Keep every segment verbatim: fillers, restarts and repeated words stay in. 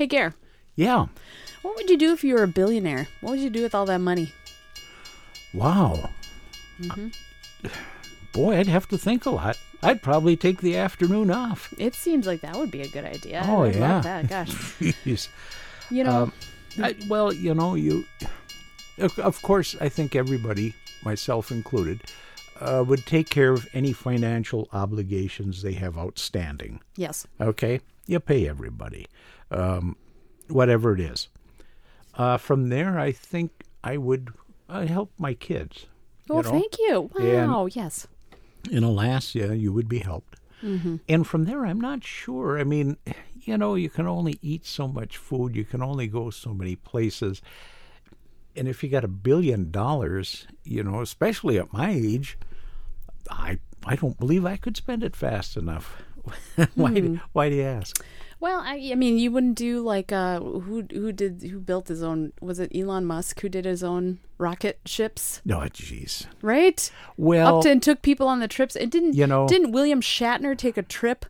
Hey, Gar. Yeah? What would you do if you were a billionaire? What would you do with all that money? Wow. Mm-hmm. Uh, boy, I'd have to think a lot. I'd probably take the afternoon off. It seems like that would be a good idea. Oh, I would yeah. love that. Gosh. Jeez. You know. Um, I, well, you know, you... Of course, I think everybody, myself included, uh, would take care of any financial obligations they have outstanding. Yes. Okay? You pay everybody, um, whatever it is. Uh, from there, I think I would uh, help my kids. Oh, you know? Thank you. Wow, and yes. In Alaska, you would be helped. Mm-hmm. And from there, I'm not sure. I mean, you know, you can only eat so much food. You can only go so many places. And if you got a billion dollars, you know, especially at my age, I I don't believe I could spend it fast enough. why mm-hmm. Why do you ask? Well, I, I mean, you wouldn't do like uh, who who did who built his own? Was it Elon Musk who did his own rocket ships? No, jeez, right? Well, up to and took people on the trips. It didn't. You know, didn't William Shatner take a trip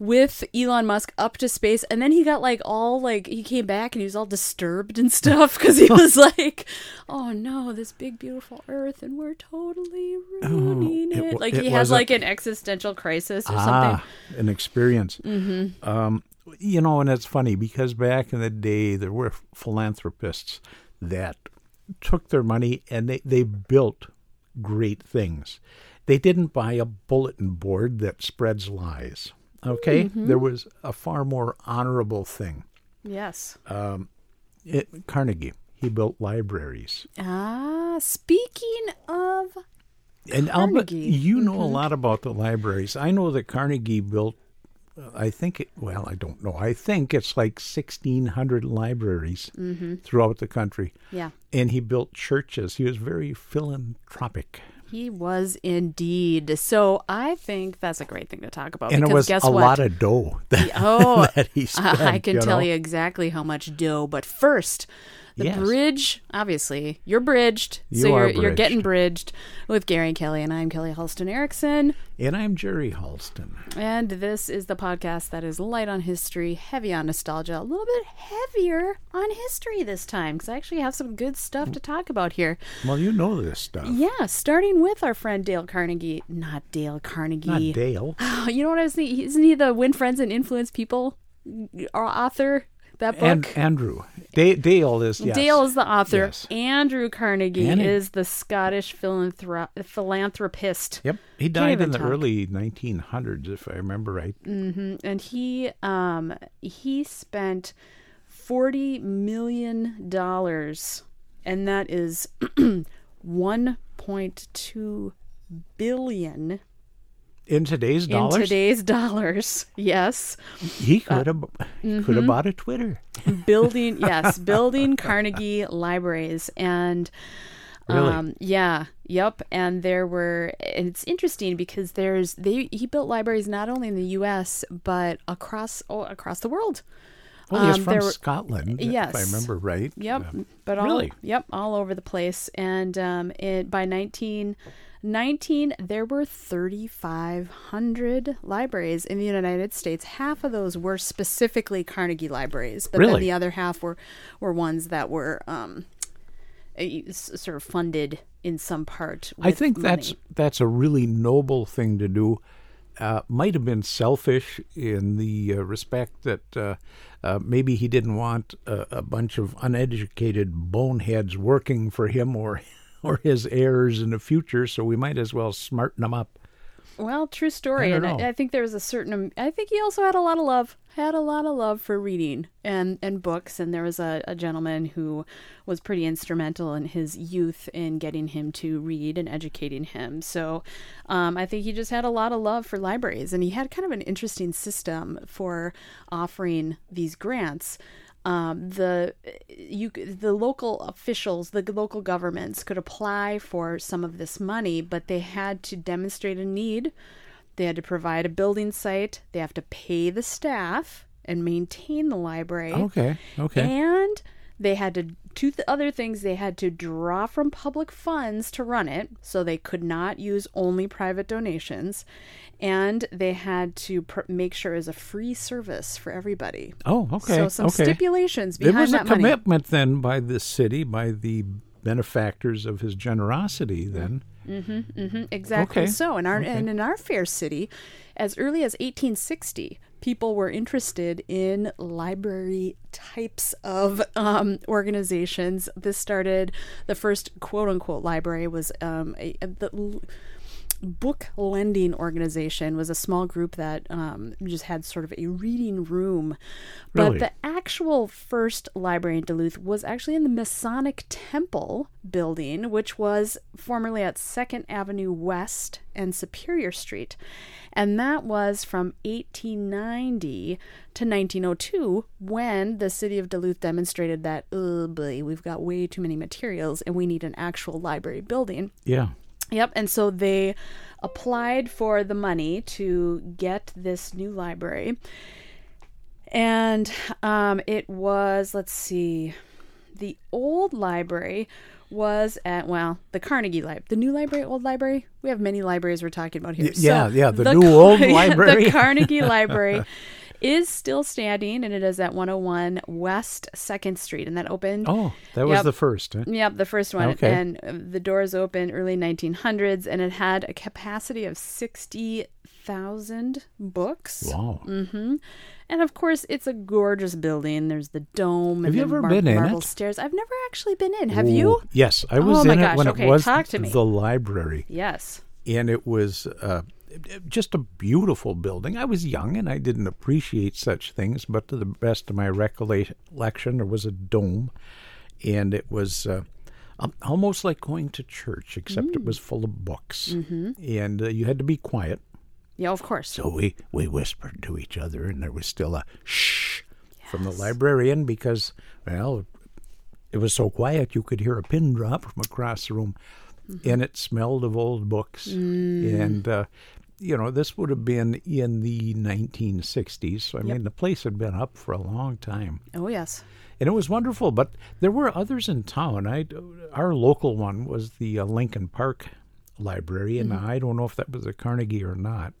with Elon Musk up to space, and then he got like all like he came back and he was all disturbed and stuff because he was like, "Oh no, this big beautiful Earth, and we're totally ruining oh, it, it." Like it he had like an existential crisis or ah, something. An experience. Mm-hmm. Um, you know, and it's funny because back in the day there were philanthropists that took their money and they they built great things. They didn't buy a bulletin board that spreads lies. Okay, mm-hmm. There was a far more honorable thing. Yes. Um, it, Carnegie, he built libraries. Ah, speaking of and Carnegie. You mm-hmm. know a lot about the libraries. I know that Carnegie built, uh, I think, it, well, I don't know. I think it's like sixteen hundred libraries mm-hmm. throughout the country. Yeah. And he built churches. He was very philanthropic. He was indeed. So I think that's a great thing to talk about. And because it was guess a what? lot of dough that, oh, that he spent. I can you tell know? you exactly how much dough. But first, the yes. bridge, obviously, you're bridged. You so are you're, bridged. you're getting bridged with Gary Kelly. And I'm Kelly Halston Erickson. And I'm Jerry Halston. And this is the podcast that is light on history, heavy on nostalgia, a little bit heavier on history this time. Because I actually have some good stuff to talk about here. Well, you know this stuff. Yeah, starting with our friend Dale Carnegie. Not Dale Carnegie. Not Dale. Oh, you know what I was thinking? Isn't he the Win Friends and Influence People author? That book? And, Andrew. Da- Dale is, yes. Dale is the author. Yes. Andrew Carnegie and is the Scottish philanthrop- philanthropist. Yep. He died in the talk. early nineteen hundreds, if I remember right. Mm-hmm. And he um, he spent forty million dollars, and that is one point two billion dollars in today's dollars. In today's dollars, yes. He could have uh, mm-hmm. could have bought a Twitter. Building, yes, building Carnegie libraries, and um, really? yeah, yep. And there were, and it's interesting because there's they he built libraries not only in the U S but across oh, across the world. Well, um, he's from were, Scotland, yes. if I remember right. Yep, um, but all, really, yep, all over the place. And um, it by nineteen nineteen, there were thirty-five hundred libraries in the United States. Half of those were specifically Carnegie libraries, but really? then the other half were were ones that were um, sort of funded in some part. With I think money. that's that's a really noble thing to do. Uh, might have been selfish in the uh, respect that uh, uh, maybe he didn't want uh, a bunch of uneducated boneheads working for him or or his heirs in the future, so we might as well smarten them up. Well, true story. I and I, I think there was a certain... I think he also had a lot of love. Had a lot of love for reading and, and books. And there was a, a gentleman who was pretty instrumental in his youth in getting him to read and educating him. So um, I think he just had a lot of love for libraries. And he had kind of an interesting system for offering these grants. Um, the you the local officials, the local governments could apply for some of this money, but they had to demonstrate a need. They had to provide a building site. They have to pay the staff and maintain the library. Okay, okay. And They had to, two th- other things, they had to draw from public funds to run it, so they could not use only private donations, and they had to pr- make sure it was a free service for everybody. Oh, okay. So some okay. stipulations behind that money. There was a commitment money. then by the city, by the benefactors of his generosity then. Mm-hmm, mm-hmm, exactly. Okay. So in our okay. and in our fair city, as early as eighteen sixty, people were interested in library types of um, organizations. This started, the first quote-unquote library was um, a, a, the book lending organization, was a small group that um, just had sort of a reading room. Really? But the actual first library in Duluth was actually in the Masonic Temple building, which was formerly at second Avenue West and Superior Street. And that was from eighteen ninety to nineteen oh two, when the city of Duluth demonstrated that, oh boy, we've got way too many materials and we need an actual library building. Yeah. Yep. And so they applied for the money to get this new library. And um, it was, let's see, the old library was at, well, the Carnegie Library. The new library, old library? We have many libraries we're talking about here. Yeah, so yeah, the, the new Car- old library. The Carnegie Library is still standing, and it is at one oh one West second Street, and that opened. Oh, that was yep, the first. Huh? Yep, the first one. Okay. And the doors opened early nineteen hundreds, and it had a capacity of sixty thousand books. Wow. Mm-hmm. And of course, it's a gorgeous building. There's the dome. Have and you ever mar- been in marble it? Stairs. I've never actually been in. Have Ooh, you? Yes, I was oh in my gosh. it when okay, it was talk to me. The library. Yes. And it was uh, just a beautiful building. I was young and I didn't appreciate such things, but to the best of my recollection, there was a dome, and it was uh, almost like going to church, except mm. it was full of books, mm-hmm. and uh, you had to be quiet. Yeah, of course. So we, we whispered to each other, and there was still a shh yes. from the librarian because, well, it was so quiet you could hear a pin drop from across the room, mm-hmm. and it smelled of old books. Mm. And, uh, you know, this would have been in the nineteen sixties. So, I yep. mean, the place had been up for a long time. Oh, yes. And it was wonderful, but there were others in town. I, our local one was the uh, Lincoln Park Library, and mm-hmm. I don't know if that was a Carnegie or not.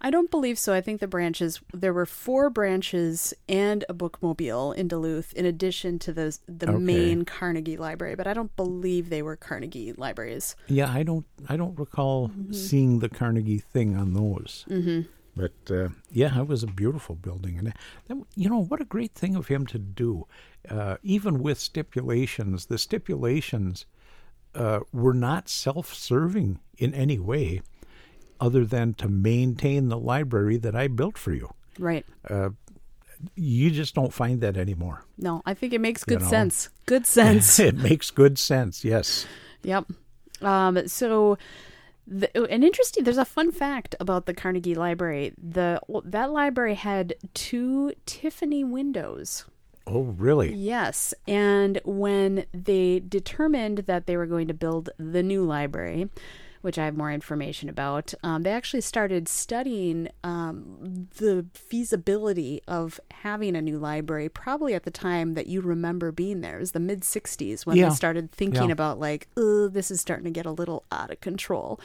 I don't believe so. I think the branches, there were four branches and a bookmobile in Duluth in addition to the, the okay. main Carnegie Library, but I don't believe they were Carnegie libraries. Yeah, I don't I don't recall mm-hmm. seeing the Carnegie thing on those. Mm-hmm. But uh, yeah, it was a beautiful building. And that, you know, what a great thing of him to do, uh, even with stipulations. The stipulations Uh, were not self-serving in any way other than to maintain the library that I built for you. Right. Uh, you just don't find that anymore. No, I think it makes good you know? sense. Good sense. It makes good sense, yes. Yep. Um, so... The, and interesting, there's a fun fact about the Carnegie Library. The that library had two Tiffany windows. Oh, really? Yes. And when they determined that they were going to build the new library, which I have more information about, um, they actually started studying um, the feasibility of having a new library, probably at the time that you remember being there. It was the mid-sixties when yeah. they started thinking yeah. about, like, oh, this is starting to get a little out of control.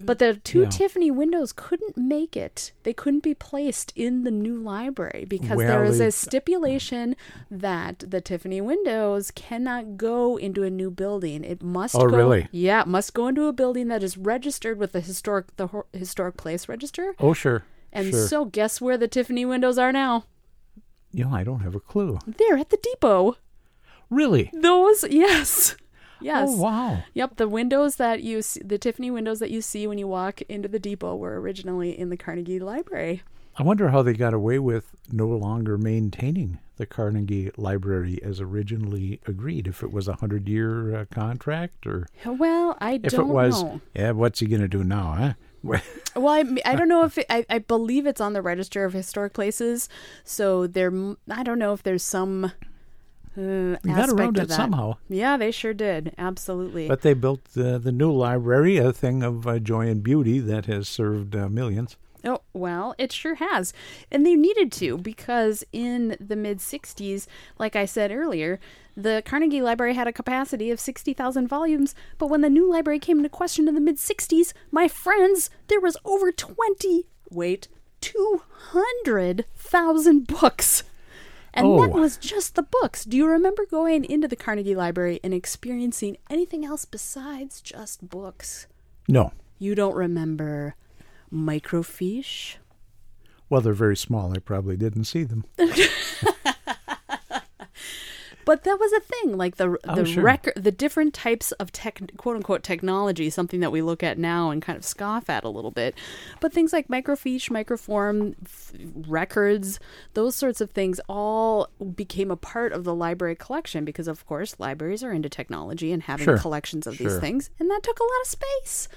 But the two yeah. Tiffany windows couldn't make it. They couldn't be placed in the new library because well, there is a stipulation that the Tiffany windows cannot go into a new building. It must oh, go, really? Yeah, it must go into a building that is registered with the historic the ho- historic place register. Oh, sure. And sure. so guess where the Tiffany windows are now? You know, I don't have a clue. They're at the depot. Really? Those, yes. Yes. Oh, wow. Yep. The windows that you see, the Tiffany windows that you see when you walk into the depot were originally in the Carnegie Library. I wonder how they got away with no longer maintaining the Carnegie Library as originally agreed, if it was a hundred-year uh, contract or... Well, I don't know. If it was, know. yeah, what's he going to do now, huh? well, I, I don't know if it, I, I believe it's on the Register of Historic Places, so there, I don't know if there's some... Uh, they got around it somehow. Yeah, they sure did. Absolutely. But they built the, the new library, a thing of uh, joy and beauty that has served uh, millions. Oh, well, it sure has. And they needed to, because in the mid-sixties, like I said earlier, the Carnegie Library had a capacity of sixty thousand volumes, but when the new library came into question in the mid-sixties, my friends, there was over twenty, wait, two hundred thousand books. And oh. that was just the books. Do you remember going into the Carnegie Library and experiencing anything else besides just books? No. You don't remember microfiche? Well, they're very small. I probably didn't see them. But that was a thing, like the the oh, sure. record, the different types of tech, quote unquote technology, something that we look at now and kind of scoff at a little bit. But things like microfiche, microform, f- records, those sorts of things all became a part of the library collection because, of course, libraries are into technology and having sure. collections of sure. these things. And that took a lot of space.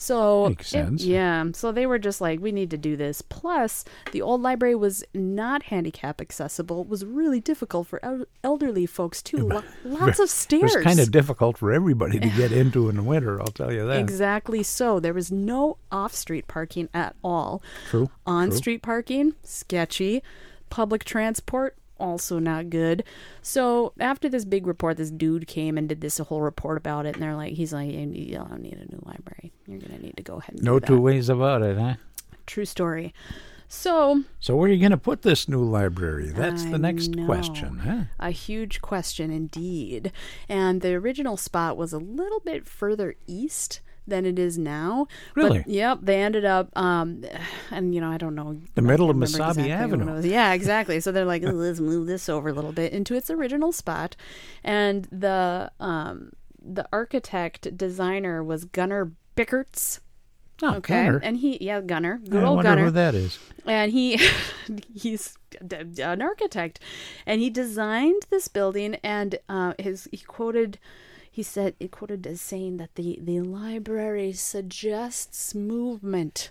So Makes sense. It, yeah, so they were just like, we need to do this. Plus, the old library was not handicap accessible. It was really difficult for el- elderly folks, too. Lo- lots of stairs. It was kind of difficult for everybody to get into in the winter, I'll tell you that. Exactly so. There was no off-street parking at all. True. On-street parking, sketchy. Public transport, also not good. So after this big report, this dude came and did this whole report about it, and they're like, he's like, y'all don't need a new library. You're going to need to go ahead and no do that. No two ways about it, huh? True story. So... So where are you going to put this new library? That's I the next know. question, huh? A huge question indeed. And the original spot was a little bit further east than it is now. Really? But, yep. They ended up, um, and you know, I don't know. The middle of Mesabi exactly Avenue. Yeah, exactly. So they're like, let's move this over a little bit into its original spot. And the um, the architect designer was Gunnar Bickerts. Oh, okay. Gunnar. And he, yeah, Gunnar. Good I old wonder Gunnar. Who that is. And he, he's an architect, and he designed this building, and uh, his he quoted. He said, it quoted as saying that the, the library suggests movement.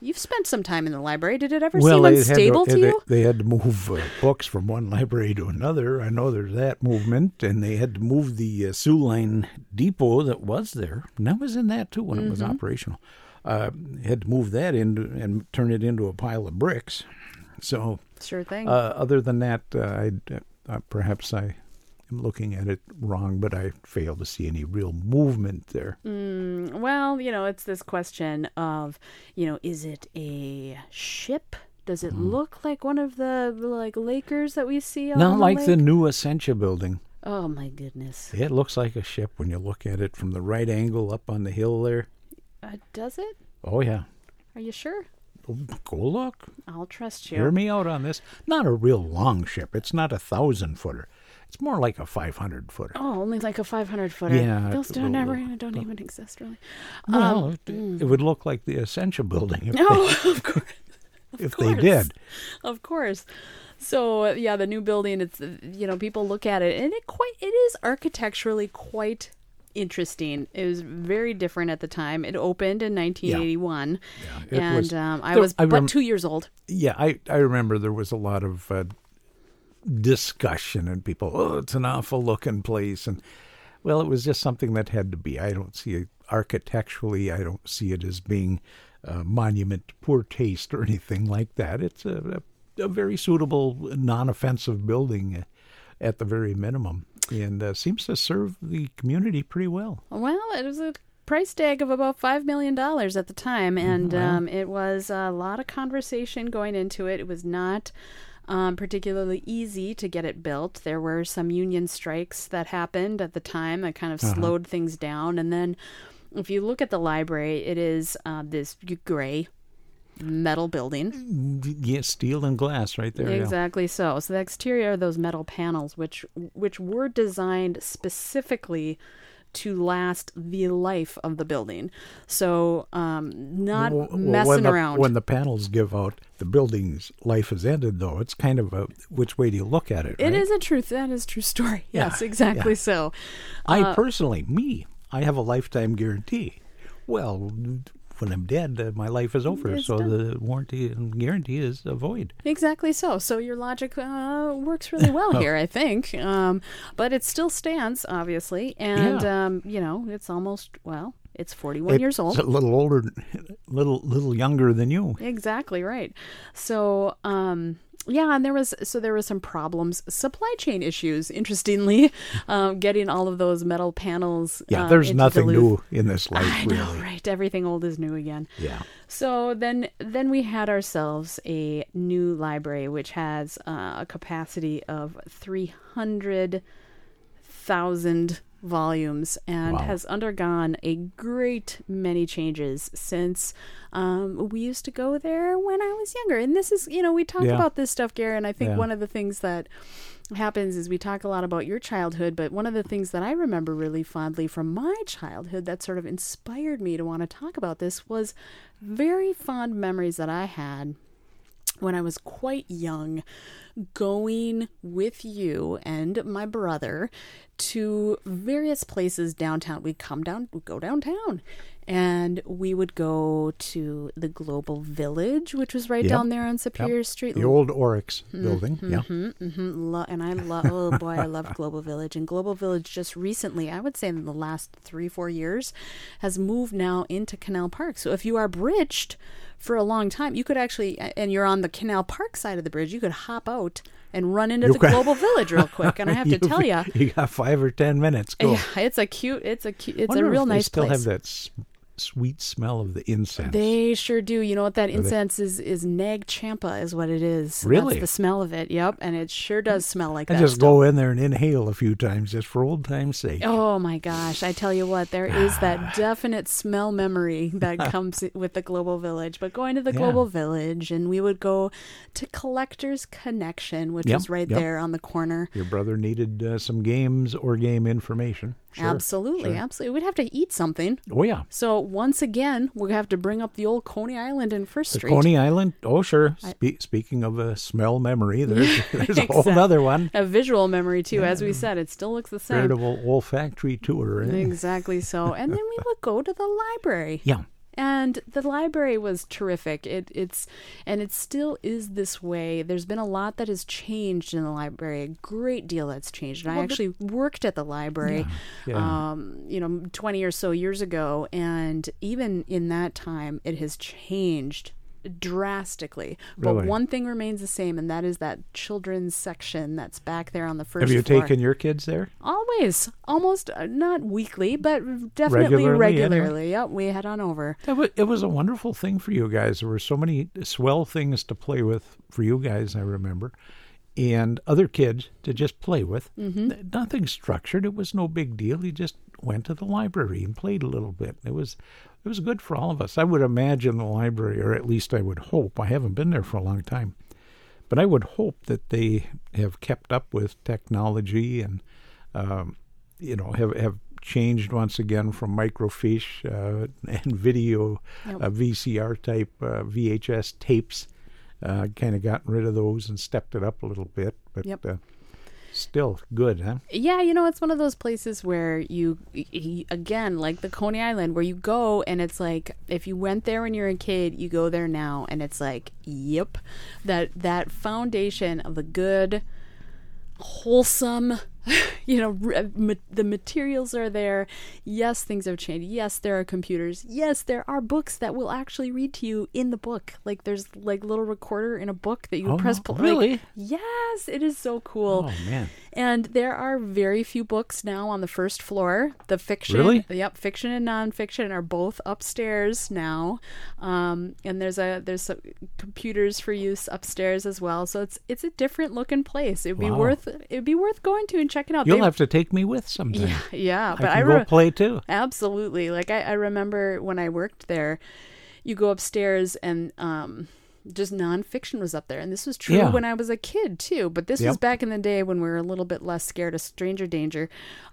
You've spent some time in the library. Did it ever well, seem unstable to, to you? They, they had to move uh, books from one library to another. I know there's that movement. And they had to move the uh, Sioux Line Depot that was there. And I was in that, too, when mm-hmm. it was operational. Uh, had to move that in and turn it into a pile of bricks. So, sure thing. Uh, other than that, uh, I uh, perhaps I... I'm looking at it wrong, but I fail to see any real movement there. Mm, well, you know, it's this question of, you know, is it a ship? Does it mm. look like one of the, like, Lakers that we see on the lake? Not like the new Essentia building. Oh, my goodness. It looks like a ship when you look at it from the right angle up on the hill there. Uh, does it? Oh, yeah. Are you sure? Go look. I'll trust you. Hear me out on this. Not a real long ship. It's not a thousand-footer. It's more like a five hundred footer. Oh, only like a five hundred footer. Yeah. Those don't, ever, look, don't look. even exist, really. Well, um, it, mm. it would look like the Essentia building. If no, they, of course. Of if course. they did. Of course. So, yeah, the new building, it's, you know, people look at it, and it quite, it is architecturally quite interesting. It was very different at the time. It opened in nineteen eighty-one, yeah. Yeah, and was, um, I there, was I rem- but two years old. Yeah, I, I remember there was a lot of... Uh, discussion and people, oh, it's an awful looking place. And well, it was just something that had to be. I don't see it architecturally. I don't see it as being a monument to poor taste or anything like that. It's a, a, a very suitable, non-offensive building at the very minimum, and uh, seems to serve the community pretty well. Well, it was a price tag of about five million dollars at the time, and wow. um, it was a lot of conversation going into it. It was not... Um, particularly easy to get it built. There were some union strikes that happened at the time that kind of uh-huh. slowed things down. And then if you look at the library, it is uh, this gray metal building. Yeah, steel and glass right there. Exactly yeah. so. So the exterior are those metal panels, which which were designed specifically to last the life of the building. So um, not well, messing when the, around. When the panels give out, the building's life is ended, though. It's kind of a, which way do you look at it? It right? is a truth. That is a true story. Yeah, yes, exactly yeah. so. I uh, personally, me, I have a lifetime guarantee. Well, when I'm dead, uh, my life is over. So done. The warranty and guarantee is a void. Exactly so. So your logic uh, works really well here, I think. Um, but it still stands, obviously. And, yeah. um, you know, it's almost, well, It's forty-one it's years old. It's a little older, little little younger than you. Exactly right. So, um, yeah, and there was so there were some problems, supply chain issues. Interestingly, um, getting all of those metal panels. Yeah, um, there's into nothing Duluth. New in this life. I really. know, right? Everything old is new again. Yeah. So then, then we had ourselves a new library, which has uh, a capacity of three hundred thousand volumes and wow. has undergone a great many changes since um, we used to go there when I was younger. And this is, you know, we talk yeah. about this stuff, Gary, and I think yeah. one of the things that happens is we talk a lot about your childhood, but one of the things that I remember really fondly from my childhood that sort of inspired me to want to talk about this was very fond memories that I had when I was quite young, going with you and my brother to various places downtown. We'd come down, we'd go downtown, and we would go to the Global Village, which was right yep. down there on Superior yep. Street. The old Oryx mm-hmm. building. Mm-hmm. Yeah. Mm-hmm. Lo- and I love, oh boy, I love Global Village. And Global Village just recently, I would say in the last three, four years, has moved now into Canal Park. So if you are bridged for a long time, you could actually, and you're on the Canal Park side of the bridge, you could hop out and run into you the can. Global Village real quick. And I have to tell you, you got five or ten minutes. Go. Yeah, it's a cute. It's a cute. It's a real if they nice still place. Still have that s- sweet smell of the incense. They sure do. You know what that Are incense they? is? Is nag champa is what it is. Really, that's the smell of it. Yep, and it sure does smell like I that. I just still. go in there and inhale a few times just for old time's sake. Oh my gosh! I tell you what, there is that definite smell memory that comes with the Global Village. But going to the yeah. Global Village, and we would go to Collector's Connection, which yep, is right yep. there on the corner. Your brother needed uh, some games or game information. Sure, absolutely, sure. absolutely. We'd have to eat something. Oh yeah. So once again, we have to bring up the old Coney Island and First Street. The Coney Island. Oh sure. Spe- speaking of a smell memory, there's there's exactly. a whole other one. A visual memory too, yeah. as we said. It still looks the same. Veritable olfactory tour. Eh? Exactly so. And then we would go to the library. Yeah. And the library was terrific. It it's and it still is this way. There's been a lot that has changed in the library, a great deal that's changed. And well, I actually the, worked at the library, yeah, yeah. Um, you know, twenty or so years ago, and even in that time, it has changed drastically. But really? One thing remains the same, and that is that children's section that's back there on the first floor. Have you floor. taken your kids there? Always. Almost, uh, not weekly, but definitely regularly. regularly. Yep, we head on over. It was, it was a wonderful thing for you guys. There were so many swell things to play with for you guys, I remember, and other kids to just play with. Mm-hmm. Nothing structured. It was no big deal. You just went to the library and played a little bit. It was... It was good for all of us. I would imagine the library, or at least I would hope, I haven't been there for a long time, but I would hope that they have kept up with technology and, um, you know, have, have changed once again from microfiche uh, and video, yep. uh, V C R type, uh, V H S tapes, uh, kind of gotten rid of those and stepped it up a little bit. But, yep. uh, still good, huh? Yeah, you know, it's one of those places where you, again, like the Coney Island, where you go and it's like, if you went there when you were a kid, you go there now and it's like, yep, that that foundation of the good, wholesome, you know, ma- the materials are there. Yes, things have changed. Yes, there are computers. Yes, there are books that will actually read to you in the book. Like there's like little recorder in a book that you oh, press play. Really? Like, yes, it is so cool. Oh man! And there are very few books now on the first floor. The fiction, really? Yep, fiction and nonfiction are both upstairs now. Um, and there's a there's a, computers for use upstairs as well. So it's it's a different looking place. It'd be wow. worth it'd be worth going to and checking. Out. You'll they, have to take me with sometime. Yeah, yeah, but I can I re- go play too. Absolutely. Like I, I remember when I worked there, you go upstairs and um, just nonfiction was up there, and this was true yeah. when I was a kid too. But this yep. was back in the day when we were a little bit less scared of stranger danger.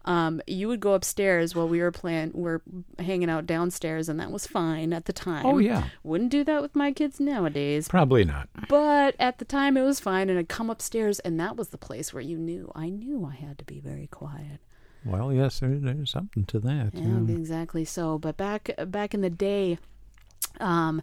Um, you would go upstairs while we were playing, we we're hanging out downstairs, and that was fine at the time. Oh yeah, wouldn't do that with my kids nowadays. Probably not. But at the time, it was fine, and I'd come upstairs, and that was the place where you knew. I knew I had to be very quiet. Well, yes, there, there's something to that. Yeah, yeah. Exactly. So, but back back in the day. Um,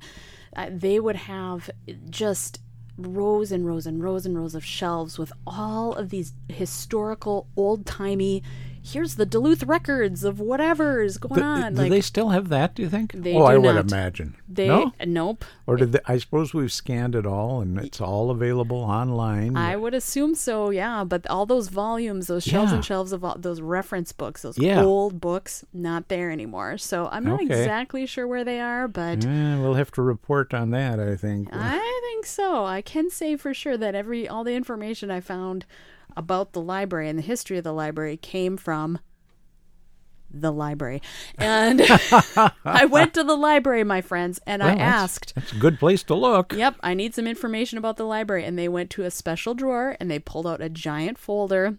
uh, they would have just rows and rows and rows and rows of shelves with all of these historical, old-timey here's the Duluth records of whatever is going the, on. Do like, they still have that, do you think? They oh, do I not. would imagine. They, no? Nope. Or did they, I suppose we've scanned it all and it's all available online. I would assume so, yeah. But all those volumes, those shelves yeah. and shelves of all, those reference books, those yeah. old books, not there anymore. So I'm not okay. exactly sure where they are, but... Yeah, we'll have to report on that, I think. I think so. I can say for sure that every all the information I found about the library and the history of the library came from the library. And I went to the library, my friends, and well, I asked. That's, that's a good place to look. Yep, I need some information about the library. And they went to a special drawer and they pulled out a giant folder.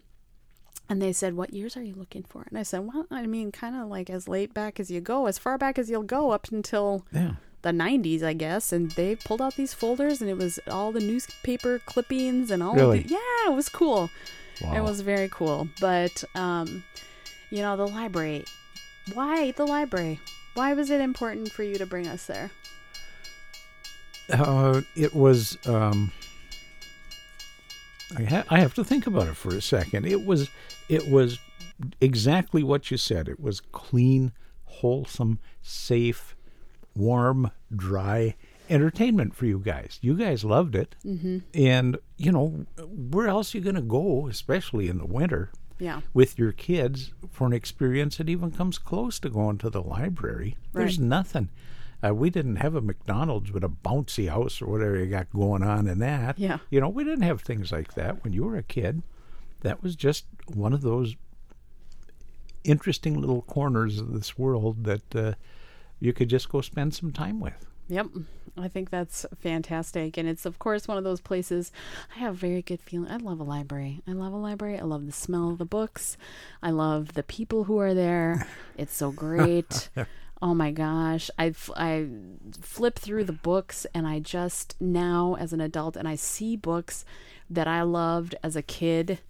And they said, what years are you looking for? And I said, well, I mean, kind of like as late back as you go, as far back as you'll go up until... Yeah. the nineties, I guess, and they pulled out these folders, and it was all the newspaper clippings and all really? of the, yeah, it was cool. Wow. It was very cool. But, um, you know, the library, why the library? Why was it important for you to bring us there? Uh, it was, um, I, ha- I have to think about it for a second. It was, it was exactly what you said. It was clean, wholesome, safe, warm, dry entertainment for you guys. You guys loved it. Mm-hmm. And, you know, where else are you going to go, especially in the winter, yeah. with your kids for an experience that even comes close to going to the library? Right. There's nothing. Uh, we didn't have a McDonald's with a bouncy house or whatever you got going on in that. Yeah. You know, we didn't have things like that when you were a kid. That was just one of those interesting little corners of this world that... Uh, you could just go spend some time with. Yep. I think that's fantastic. And it's, of course, one of those places I have a very good feeling. I love a library. I love a library. I love the smell of the books. I love the people who are there. It's so great. Oh, my gosh. I, I flip through the books, and I just now as an adult, and I see books that I loved as a kid.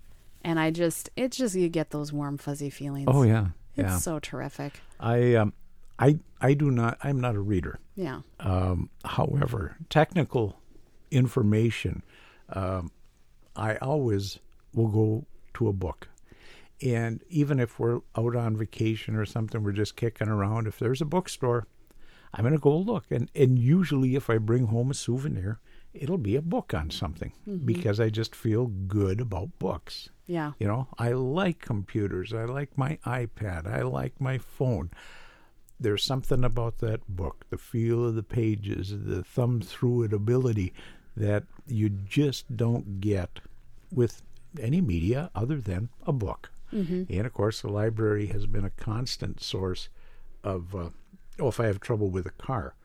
And I just, it's just, you get those warm, fuzzy feelings. Oh, yeah. It's yeah. so terrific. I, um, I I do not, I'm not a reader. Yeah. Um, however, technical information, um, I always will go to a book. And even if we're out on vacation or something, we're just kicking around, if there's a bookstore, I'm going to go look. And, and usually if I bring home a souvenir, it'll be a book on something mm-hmm. because I just feel good about books. Yeah. You know, I like computers. I like my iPad. I like my phone. There's something about that book, the feel of the pages, the thumb through it ability that you just don't get with any media other than a book. Mm-hmm. And, of course, the library has been a constant source of, uh, oh, if I have trouble with a car,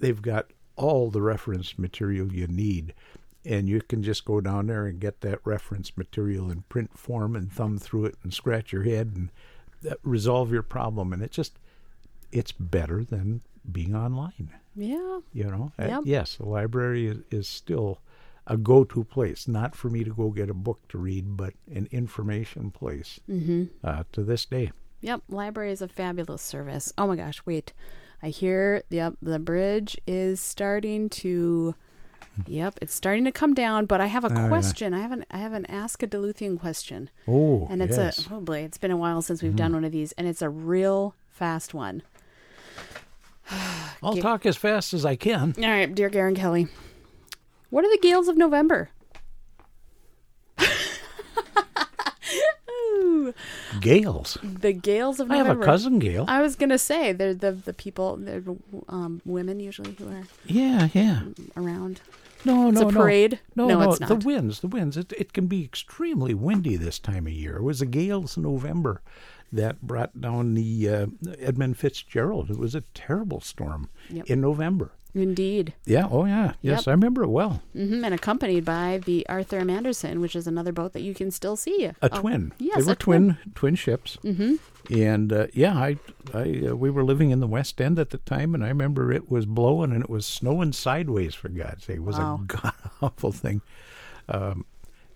they've got all the reference material you need. And you can just go down there and get that reference material in print form and thumb through it and scratch your head and uh, resolve your problem. And it just... it's better than being online. Yeah. You know? Yep. Yes, the library is, is still a go-to place, not for me to go get a book to read, but an information place mm-hmm. uh, to this day. Yep, library is a fabulous service. Oh, my gosh, wait. I hear yep, the bridge is starting to... Yep, it's starting to come down, but I have a uh, question. I haven't I haven't asked a Duluthian question. Oh, and it's yes. a oh boy, it's been a while since we've mm-hmm. done one of these, and it's a real fast one. I'll G- talk as fast as I can. All right, dear Garen Kelly. What are the gales of November? Gales. The gales of November. I have a cousin, Gail. I was going to say, they're the, the people, they're um, women usually who are yeah, yeah. around. No, it's no, no. It's a parade. No, no, no, it's not. The winds, the winds. It, it can be extremely windy this time of year. It was the gales of November that brought down the uh, Edmund Fitzgerald. It was a terrible storm yep. in November. Indeed. Yeah. Oh, yeah. Yes, yep. I remember it well. Mm-hmm. And accompanied by the Arthur M. Anderson, which is another boat that you can still see. A oh, twin. Yes, they were a twin, twin twin ships. Mm-hmm. And uh, yeah, I, I, uh, we were living in the West End at the time, and I remember it was blowing and it was snowing sideways. For God's sake, it was wow. a god awful thing. Um,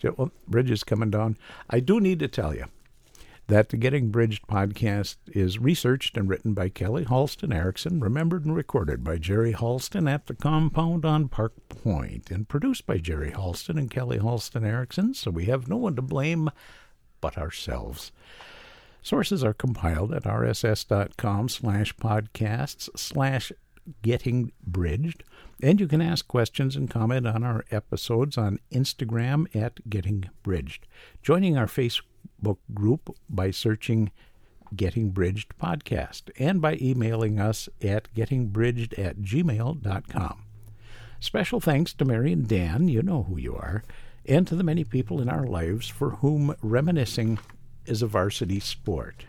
well, bridges coming down. I do need to tell you that the Getting Bridged podcast is researched and written by Kelly Halston Erickson, remembered and recorded by Jerry Halston at the compound on Park Point, and produced by Jerry Halston and Kelly Halston Erickson, so we have no one to blame but ourselves. Sources are compiled at rss.com slash podcasts slash getting bridged. And you can ask questions and comment on our episodes on Instagram at Getting Bridged. Joining our Facebook group by searching Getting Bridged Podcast and by emailing us at gettingbridged at gmail.com. Special thanks to Mary and Dan, you know who you are, and to the many people in our lives for whom reminiscing is a varsity sport.